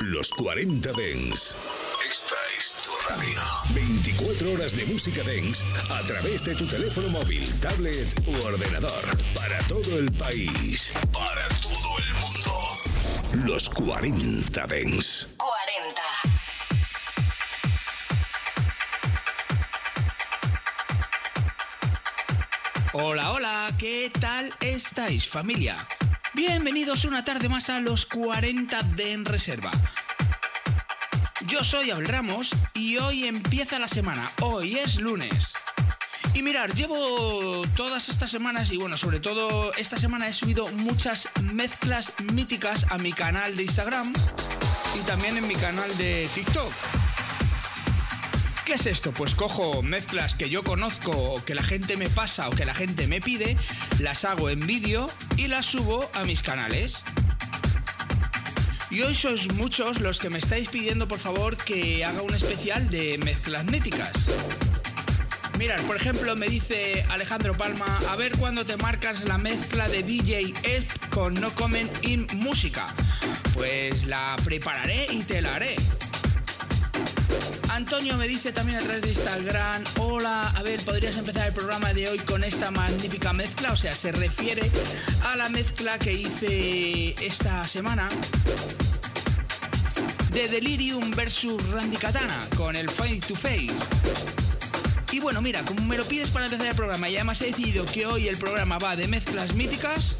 Los 40 Dance. Esta es tu radio. 24 horas de música dance a través de tu teléfono móvil, tablet u ordenador. Para todo el país. Para todo el mundo. Los 40 Dance. 40. Hola, hola, ¿qué tal estáis, familia? Bienvenidos una tarde más a los 40 de En Reserva. Yo soy Abel Ramos y hoy empieza la semana, hoy es lunes. Y mirad, llevo todas estas semanas y bueno, sobre todo esta semana he subido muchas mezclas míticas a mi canal de Instagram y también en mi canal de TikTok. ¿Qué es esto? Pues cojo mezclas que yo conozco o que la gente me pasa o que la gente me pide, las hago en vídeo y las subo a mis canales. Y hoy sois muchos los que me estáis pidiendo por favor que haga un especial de mezclas míticas. Mirad, por ejemplo me dice Alejandro Palma, a ver cuándo te marcas la mezcla de DJ Esp con No Comen In Música. Pues la prepararé y te la haré. Antonio me dice también a través de Instagram, hola, Abel, ¿podrías empezar el programa de hoy con esta magnífica mezcla? O sea, se refiere a la mezcla que hice esta semana de Delirium versus Randy Katana con el Face to Face. Y bueno, mira, como me lo pides para empezar el programa y además he decidido que hoy el programa va de mezclas míticas,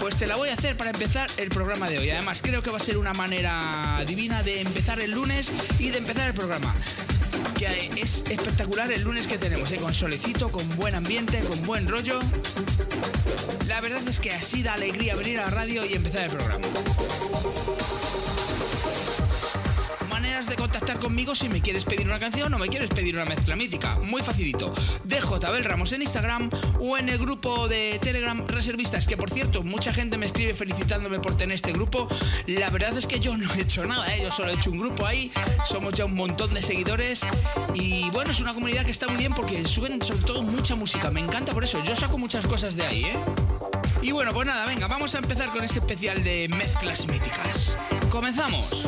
pues te la voy a hacer para empezar el programa de hoy. Además creo que va a ser una manera divina de empezar el lunes y de empezar el programa, que es espectacular el lunes que tenemos, con solecito, con buen ambiente, con buen rollo. La verdad es que así da alegría venir a la radio y empezar el programa. Maneras de contactar conmigo si me quieres pedir una canción o me quieres pedir una mezcla mítica. Muy facilito. DJ Abel Ramos en Instagram o en el grupo de Telegram Reservistas, que por cierto, mucha gente me escribe felicitándome por tener este grupo. La verdad es que yo no he hecho nada, yo solo he hecho un grupo ahí. Somos ya un montón de seguidores y bueno, es una comunidad que está muy bien porque suben sobre todo mucha música. Me encanta por eso, yo saco muchas cosas de ahí, Y bueno, pues nada, venga, vamos a empezar con este especial de mezclas míticas. ¡Comenzamos!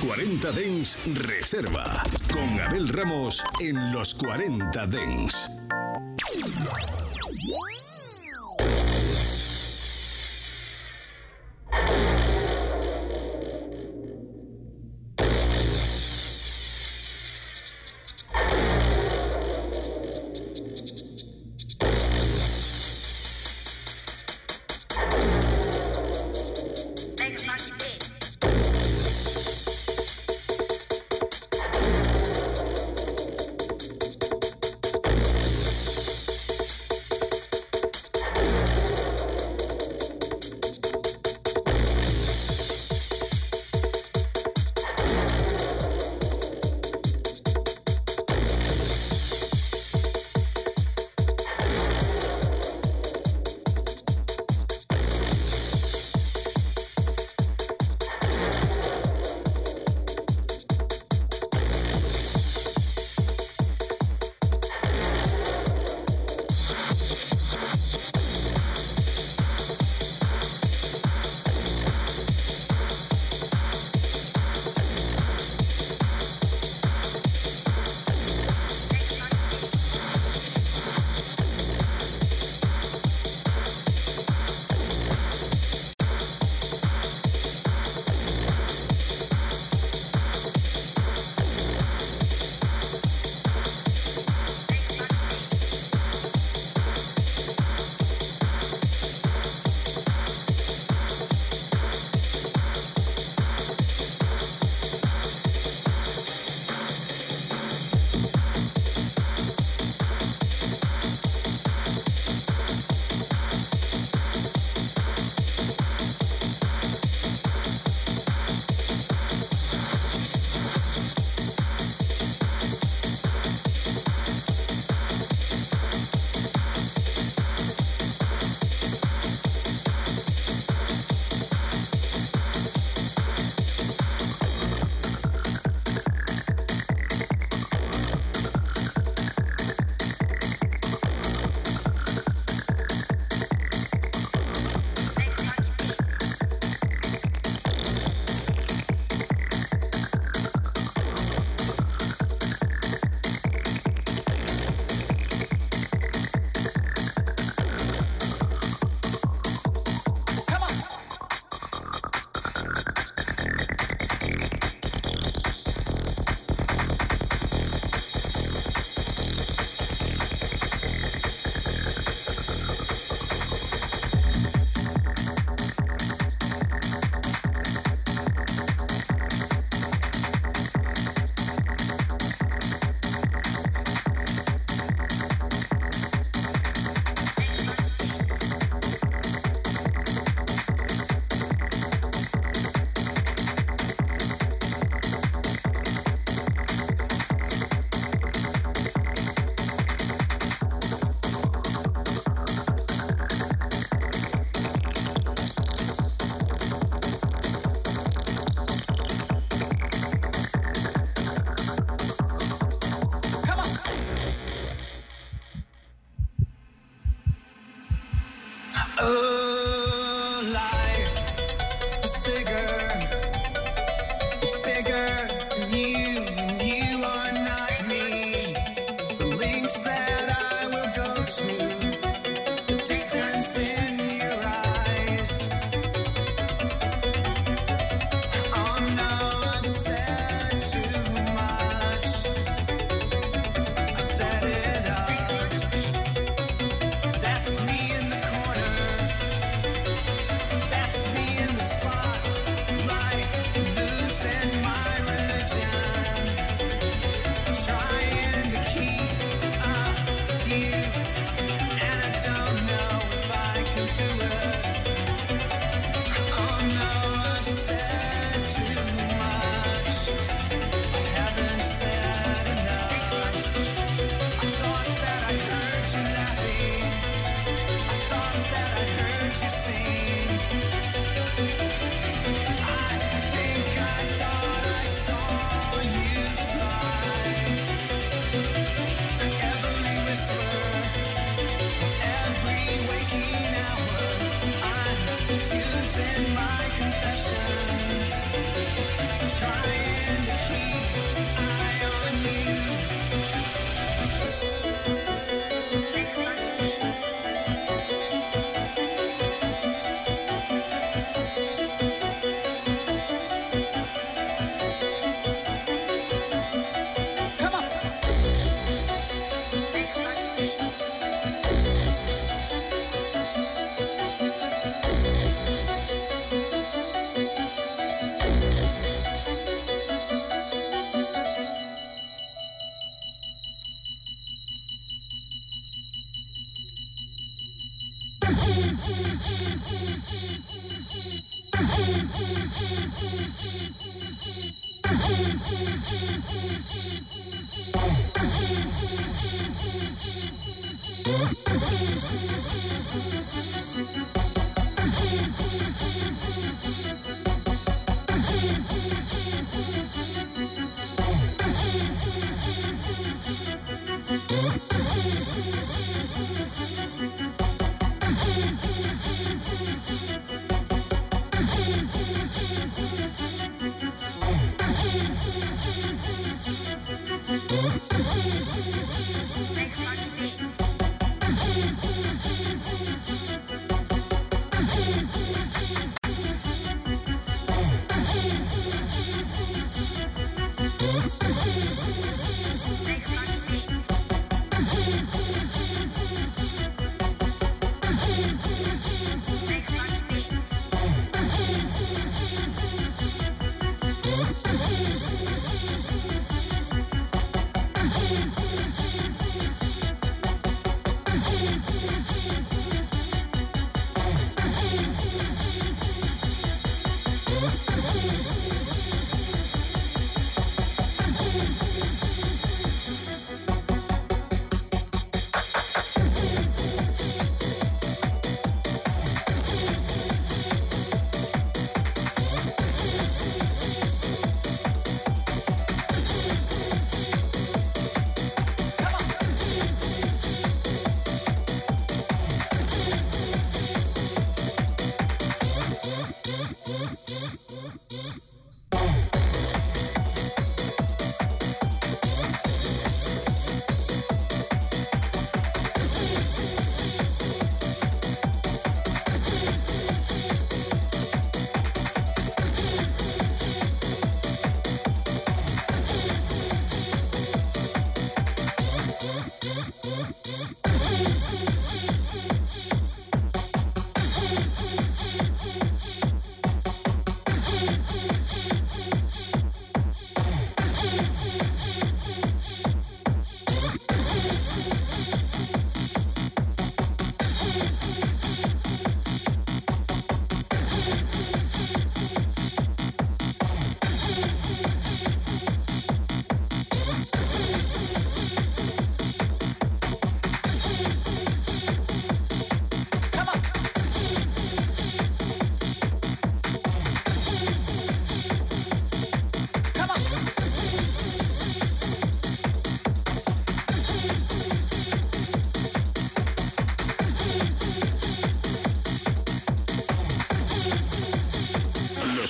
LOS40 Dance Reserva con Abel Ramos en LOS40 Dance. Choosing my confessions, trying.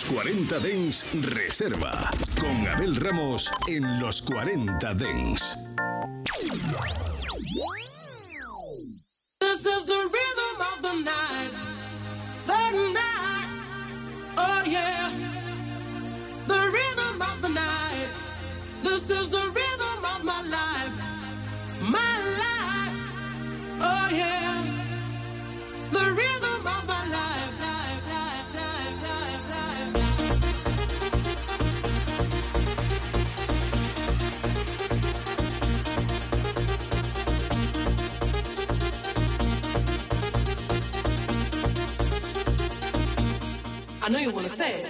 40 Dance Reserva con Abel Ramos en los 40 Dance. This is the rhythm of the night. The night. Oh yeah. The rhythm of the night. This is the rhythm of my life. My life. Oh yeah. The rhythm of my life. I know you wanna say it.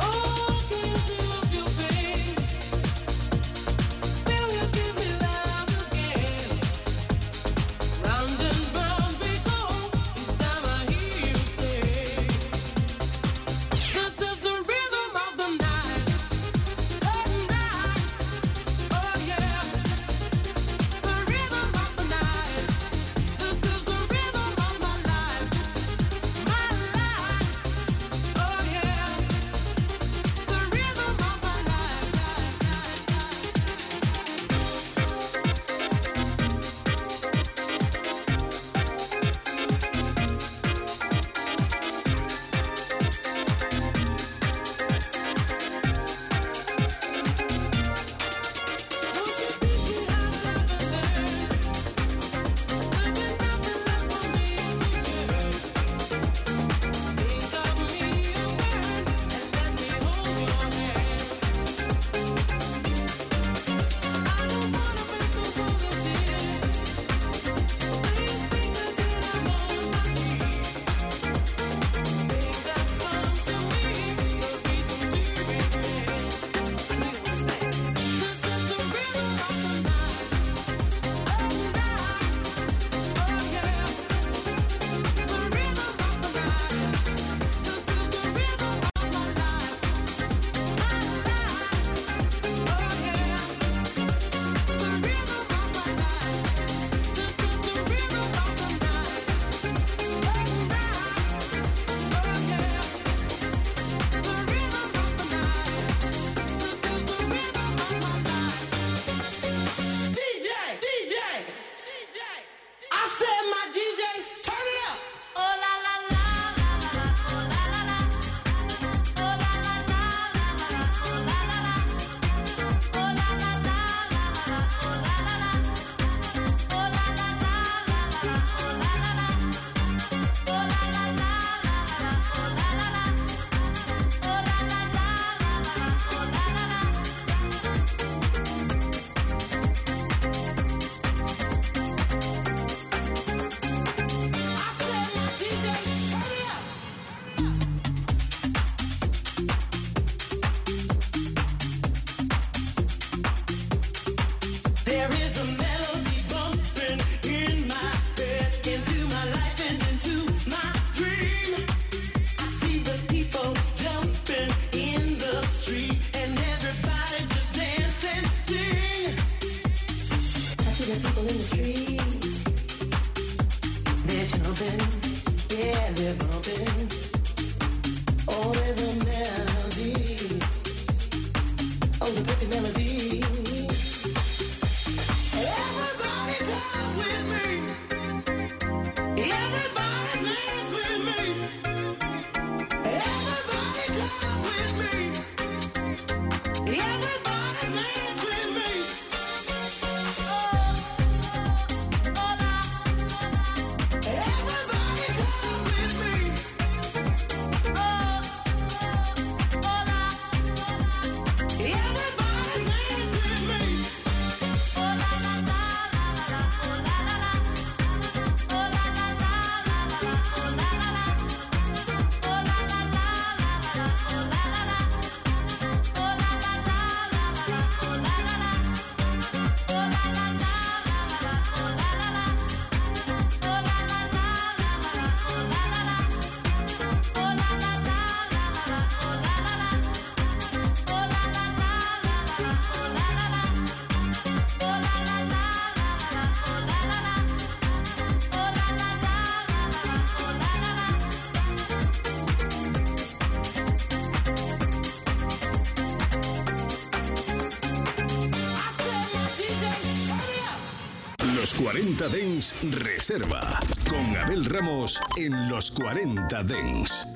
Oh! LOS40 Dance Reserva con Abel Ramos en LOS40 Dance.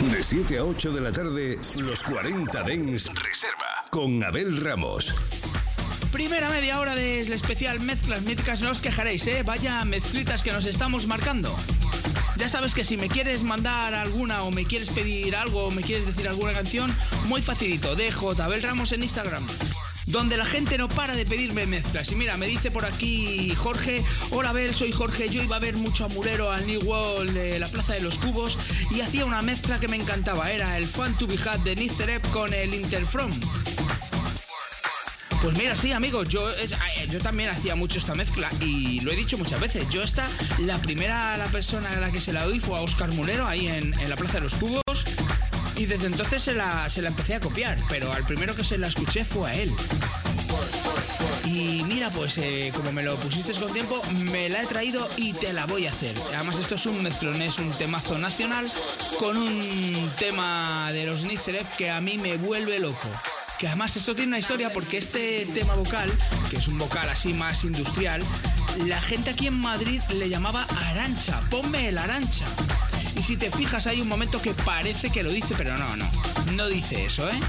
De 7 a 8 de la tarde, los 40 Dance Reserva con Abel Ramos. Primera media hora del especial Mezclas Míticas, no os quejaréis, ¿eh? Vaya mezclitas que nos estamos marcando. Ya sabes que si me quieres mandar alguna o me quieres pedir algo o me quieres decir alguna canción, muy facilito, DJ Abel Ramos en Instagram, donde la gente no para de pedirme mezclas. Y mira, me dice por aquí Jorge: hola Abel, soy Jorge, yo iba a ver mucho a Mulero al New World de la Plaza de los Cubos y hacía una mezcla que me encantaba, era el Fantubihat de Nitzer Ebb con el Interfront. Pues mira, sí, amigos, yo también hacía mucho esta mezcla y lo he dicho muchas veces. Yo esta, la persona a la que se la doy fue a Óscar Mulero ahí en la Plaza de los Cubos. Y desde entonces se la empecé a copiar, pero al primero que se la escuché fue a él. Y mira, pues como me lo pusiste con tiempo, me la he traído y te la voy a hacer. Además, esto es un mezclón, es un temazo nacional con un tema de los Nitzer Ebb que a mí me vuelve loco. Que además esto tiene una historia, porque este tema vocal, que es un vocal así más industrial, la gente aquí en Madrid le llamaba Arancha, ponme el Arancha. Y si te fijas, hay un momento que parece que lo dice, pero no dice eso, ¿eh?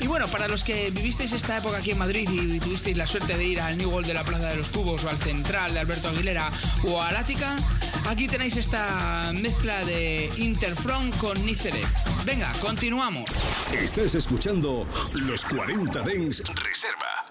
Y bueno, para los que vivisteis esta época aquí en Madrid y tuvisteis la suerte de ir al New World de la Plaza de los Cubos o al Central de Alberto Aguilera o al Ática, aquí tenéis esta mezcla de Interfront con Nicele. Venga, continuamos. Estás escuchando Los 40 Dance Reserva.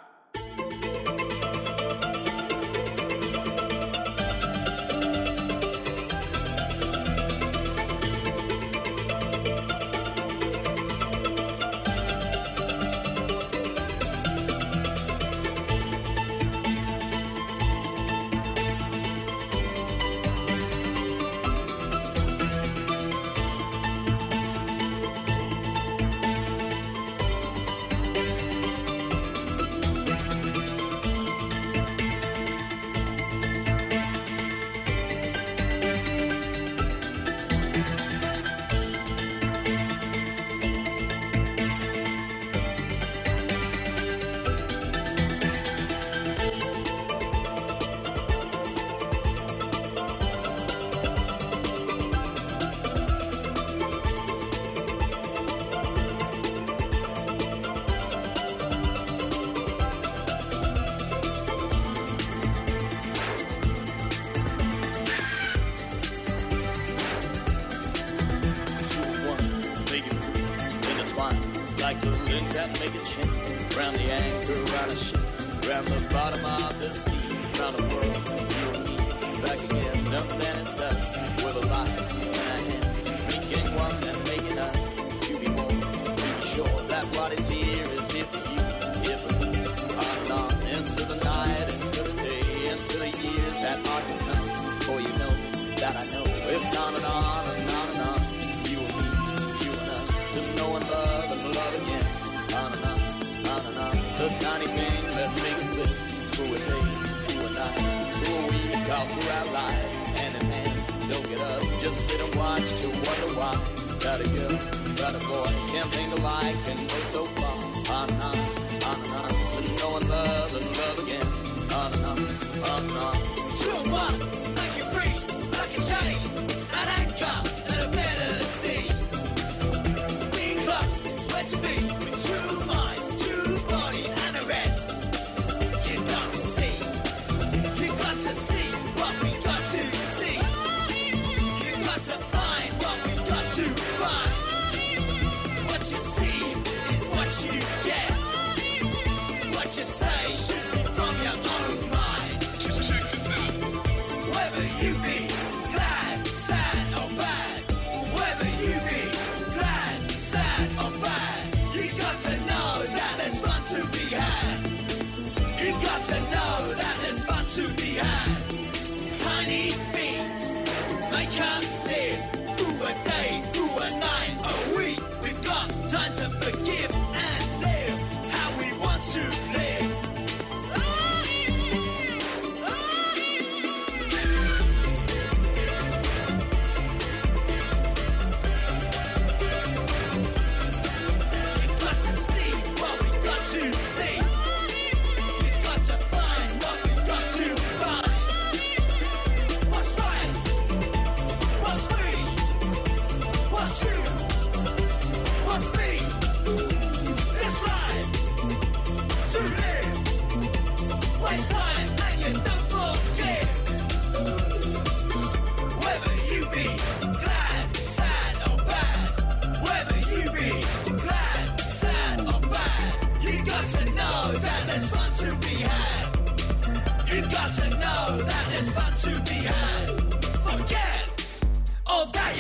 What you say should be from your own mind.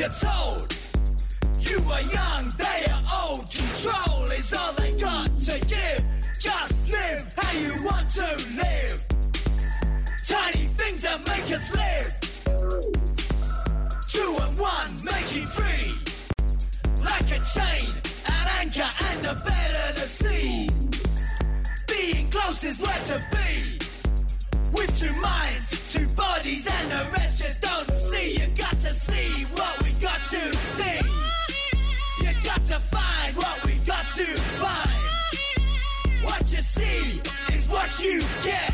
you're told. You are young, they are old. Control is all they got to give. Just live how you want to live. Tiny things that make us live. 2 and 1, making 3. Like a chain, an anchor, and the bed of the sea. Being close is where to be. With 2 minds, 2 bodies, and the rest you don't see. You got to see what we got to see. You got to find what we got to find. What you see is what you get.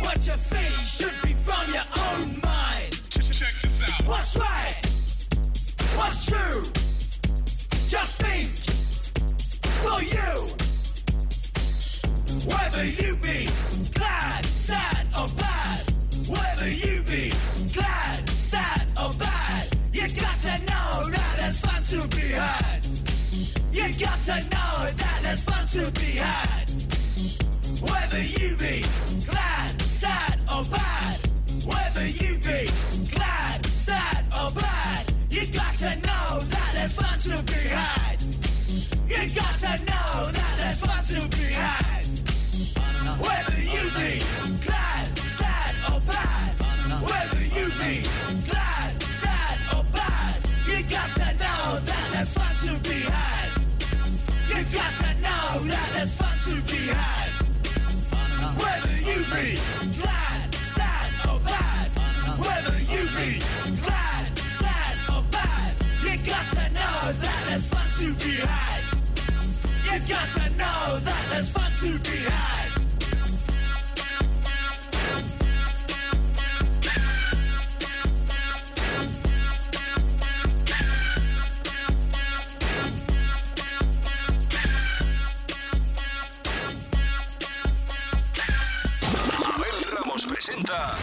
What you see should be from your own mind. Check this out. What's right? What's true? Just think for you. Whether you be glad, sad or bad, whether you be glad, sad or bad, you got to know that there's fun to be had. You got to know that there's fun to be had. Whether you be glad, sad or bad, whether you be glad, sad or bad, you got to know that there's fun to be had. You got to know that there's fun to be had. Whether you be glad, sad or bad, whether you be glad, sad or bad, you got to know that there's fun to be had. You got to know that there's fun to be had. Whether you be glad, sad or bad, whether you be glad, sad or bad, you got to know that there's fun to be had. You got to know that there's fun to be had. Abel Ramos presenta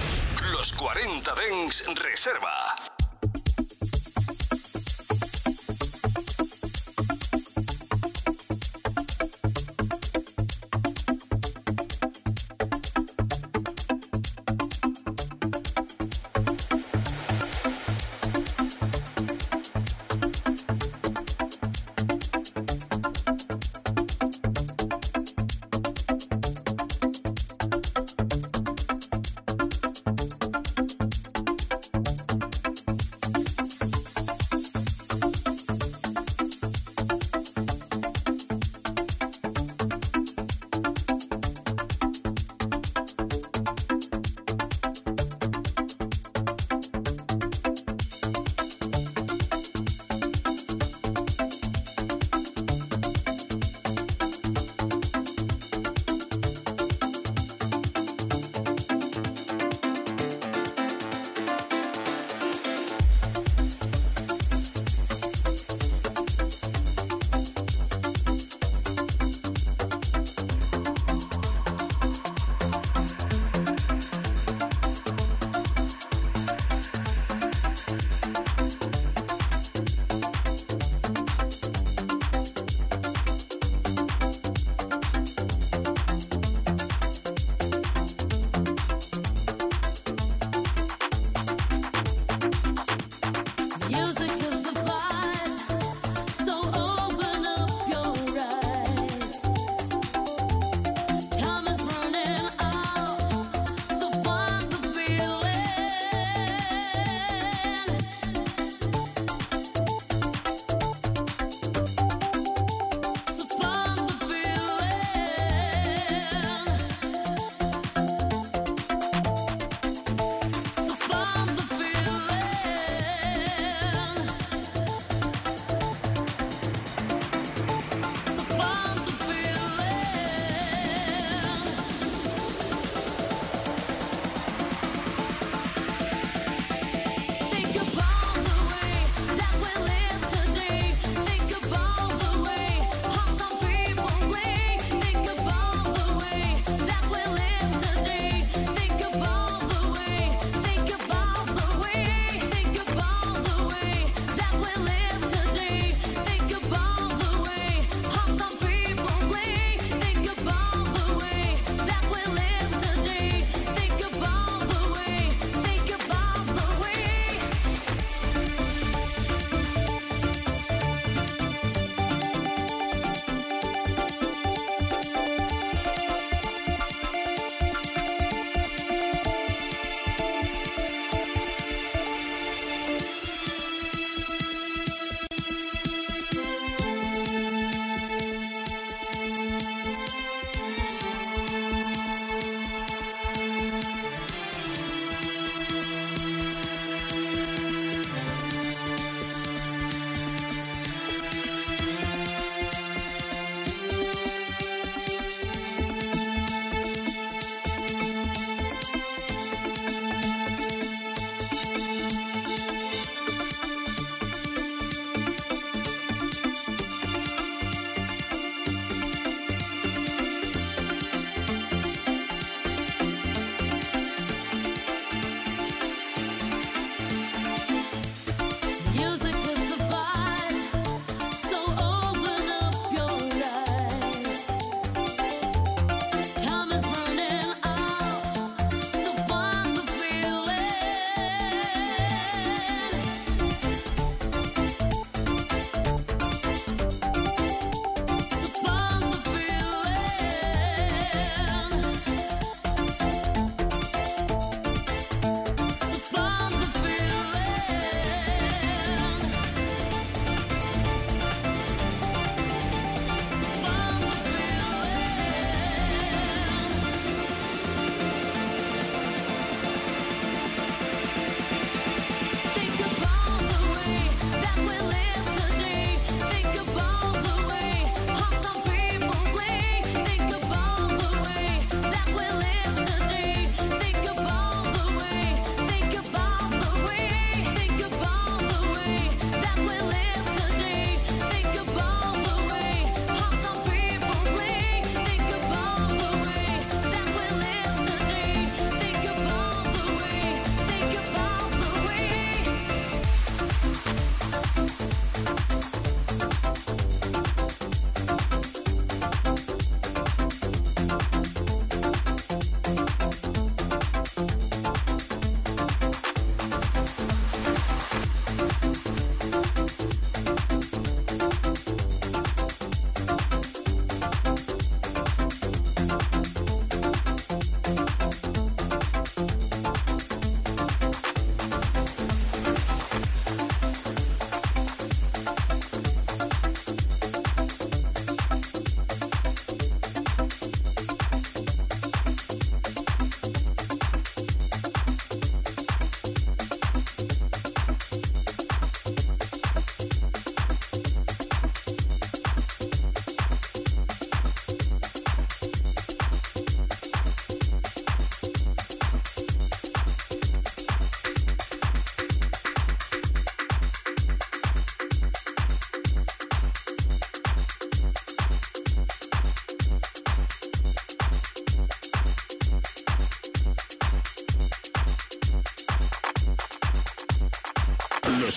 Los 40 Dance Reserva.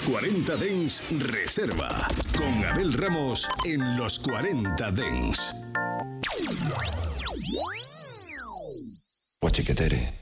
LOS40 Dance Reserva con Abel Ramos en LOS40 Dance. Guachiquetere.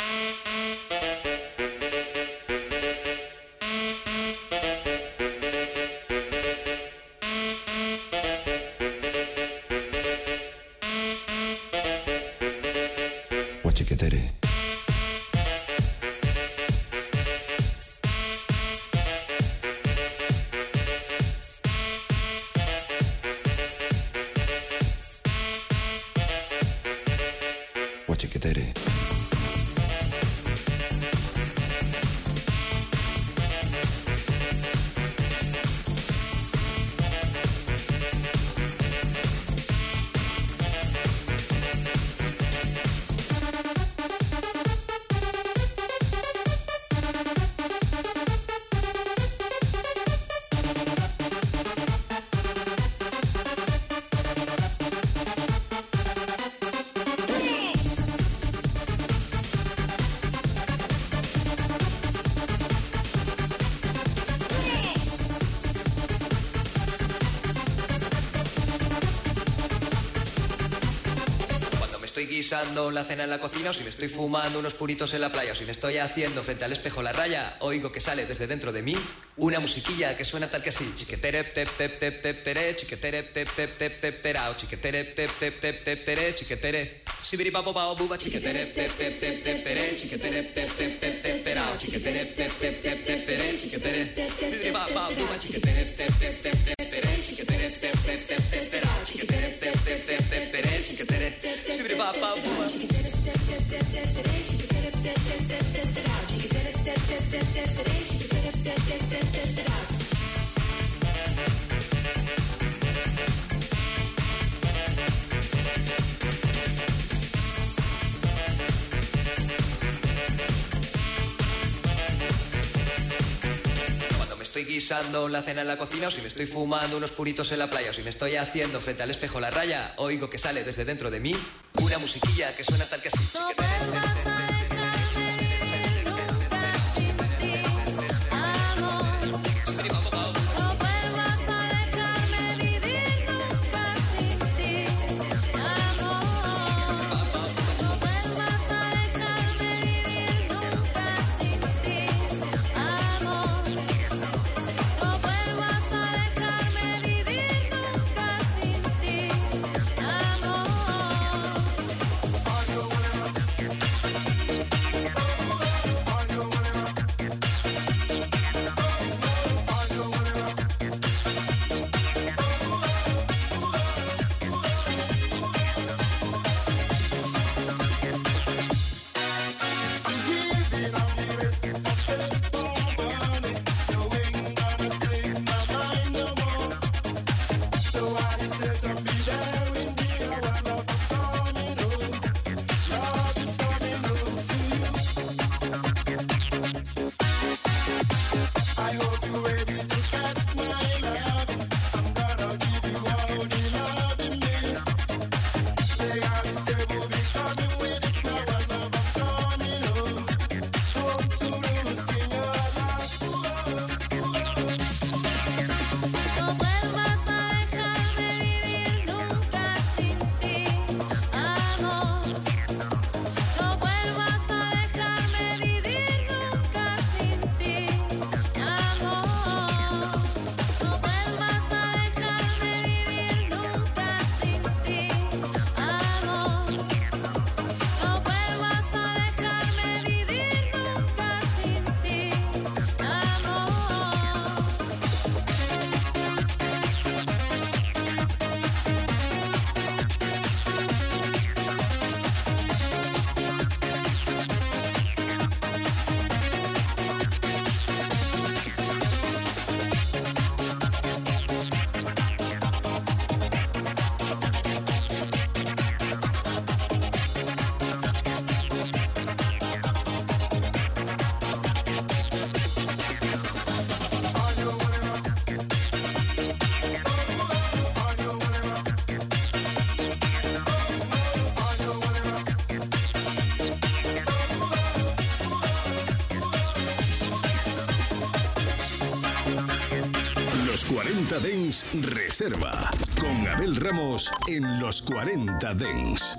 La cena en la cocina, o si me estoy fumando unos puritos en la playa, o si me estoy haciendo frente al espejo la raya, oigo que sale desde dentro de mí una musiquilla que suena tal que así: chiqueterep tep tep tep tep tere, chiqueterep tep tep tep tep tera, o chiqueterep tep tep tep tep tere, chiquetere, sibiripapopao buba, chiqueterep tep tep tep tep tere, chiqueterep tep tep tep tep tera, o chiqueterep tep tep tep tep tere, chiquetere, sibiripapao buba, chiqueterep tep tep tep tep tere, chiqueterep tep tep tep tep tera, o chiqueterep tep tep tep tep tere, chiquetere. Guisando la cena en la cocina, o si me estoy fumando unos puritos en la playa, o si me estoy haciendo frente al espejo la raya, oigo que sale desde dentro de mí una musiquilla que suena tal que así. LOS40 Dance Reserva con Abel Ramos en LOS40 Dance.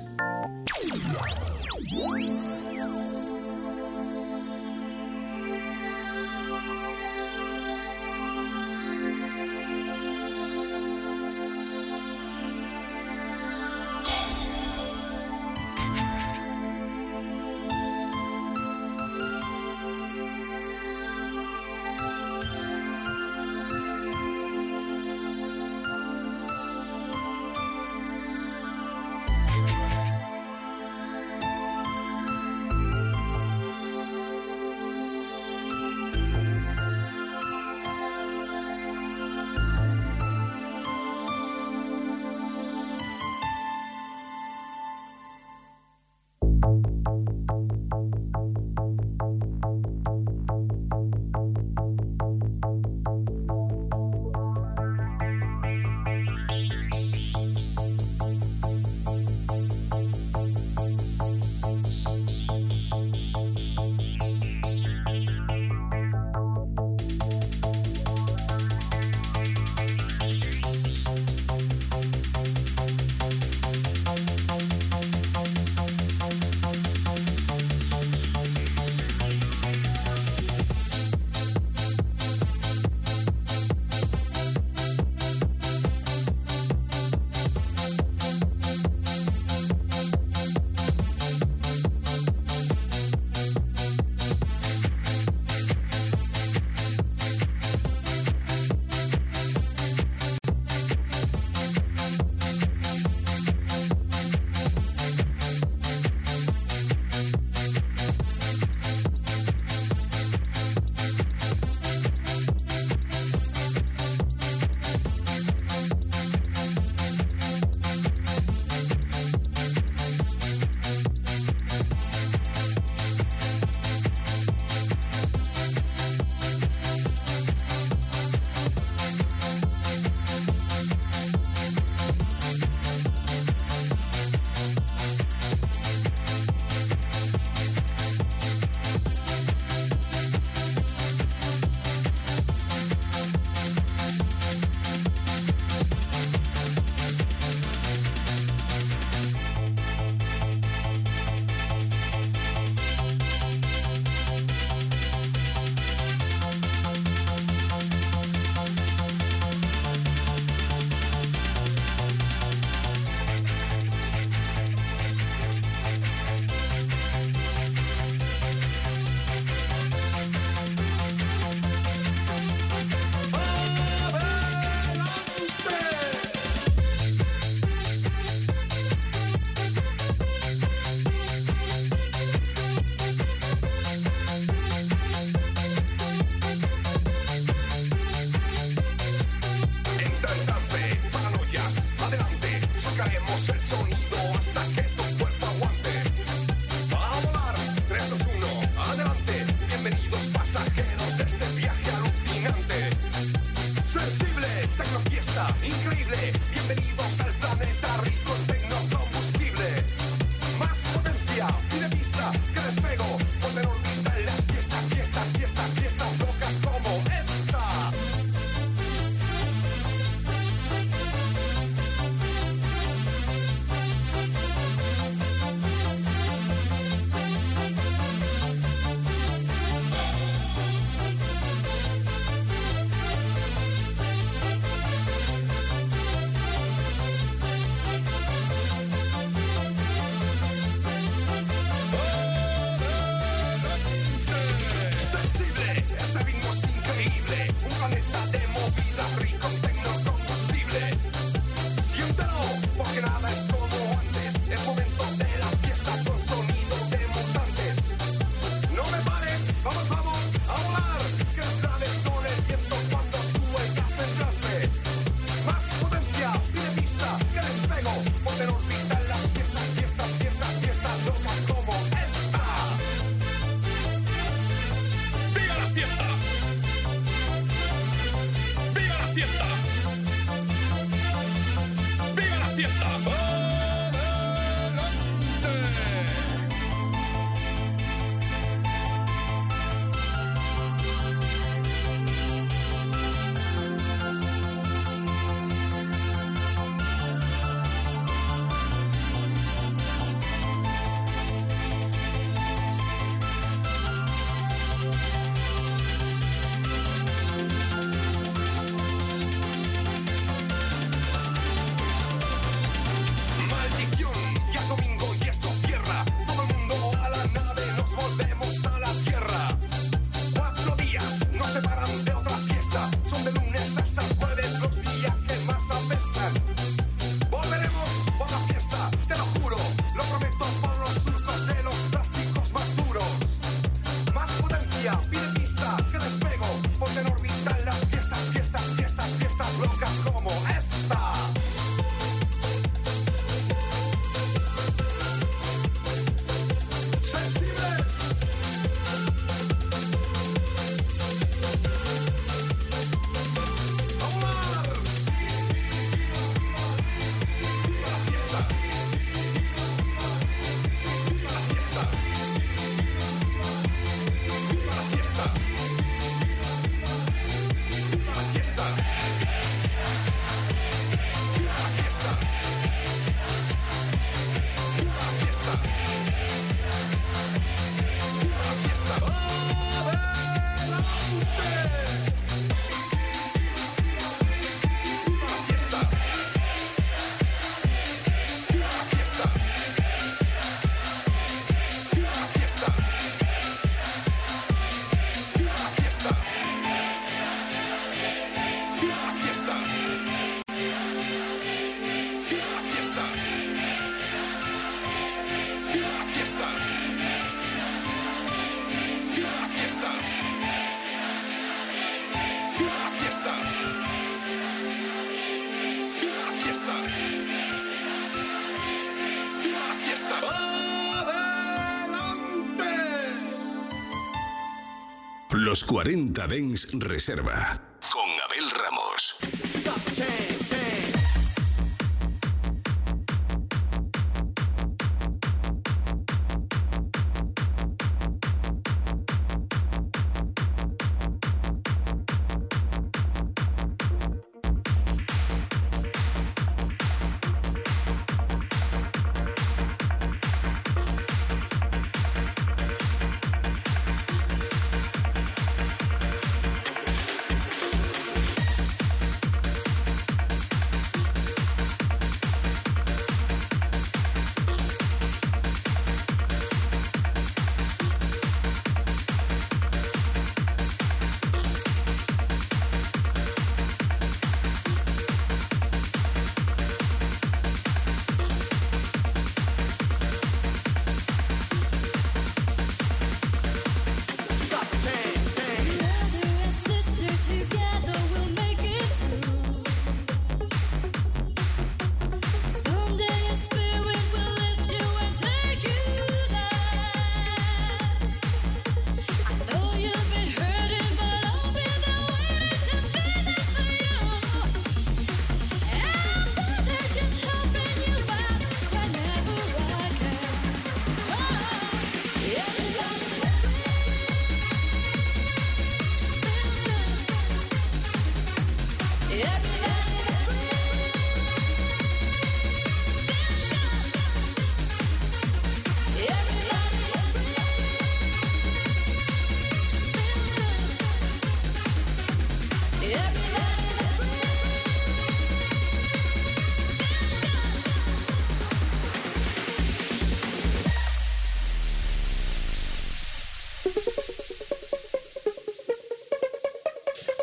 Los 40 Dance Reserva con Abel Ramos.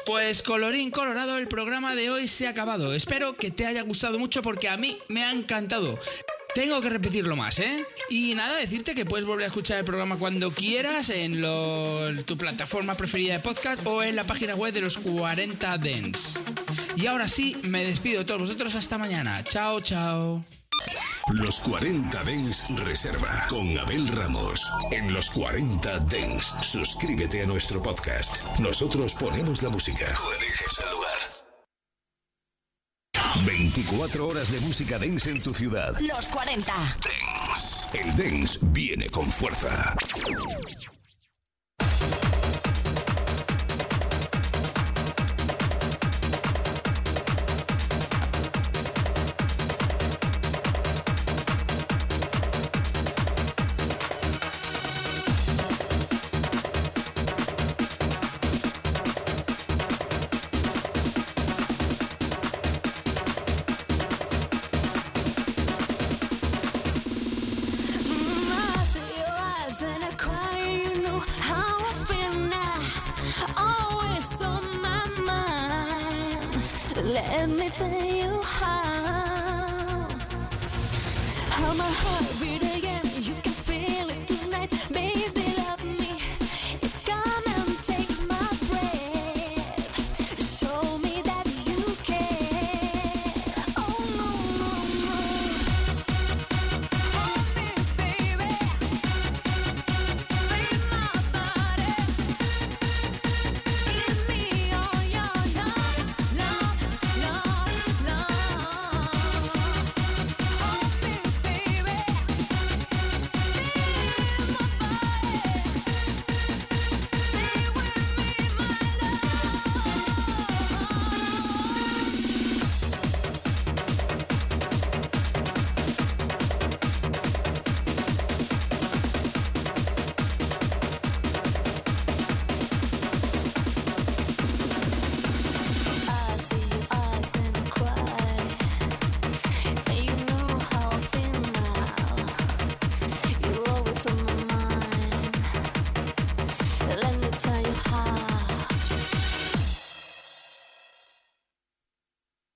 Pues colorín colorado, el programa de hoy se ha acabado. Espero que te haya gustado mucho porque a mí me ha encantado. Tengo que repetirlo más, ¿eh? Y nada, decirte que puedes volver a escuchar el programa cuando quieras en tu plataforma preferida de podcast o en la página web de los 40 Dance. Y ahora sí, me despido de todos vosotros hasta mañana. Chao, chao. Los 40 Dance Reserva con Abel Ramos. En los 40 Dance, suscríbete a nuestro podcast. Nosotros ponemos la música. Tú eliges el lugar. 24 horas de música dance en tu ciudad. Los 40 Dance. El dance viene con fuerza. Let me tell you how my heart beat again. You can feel it tonight, baby.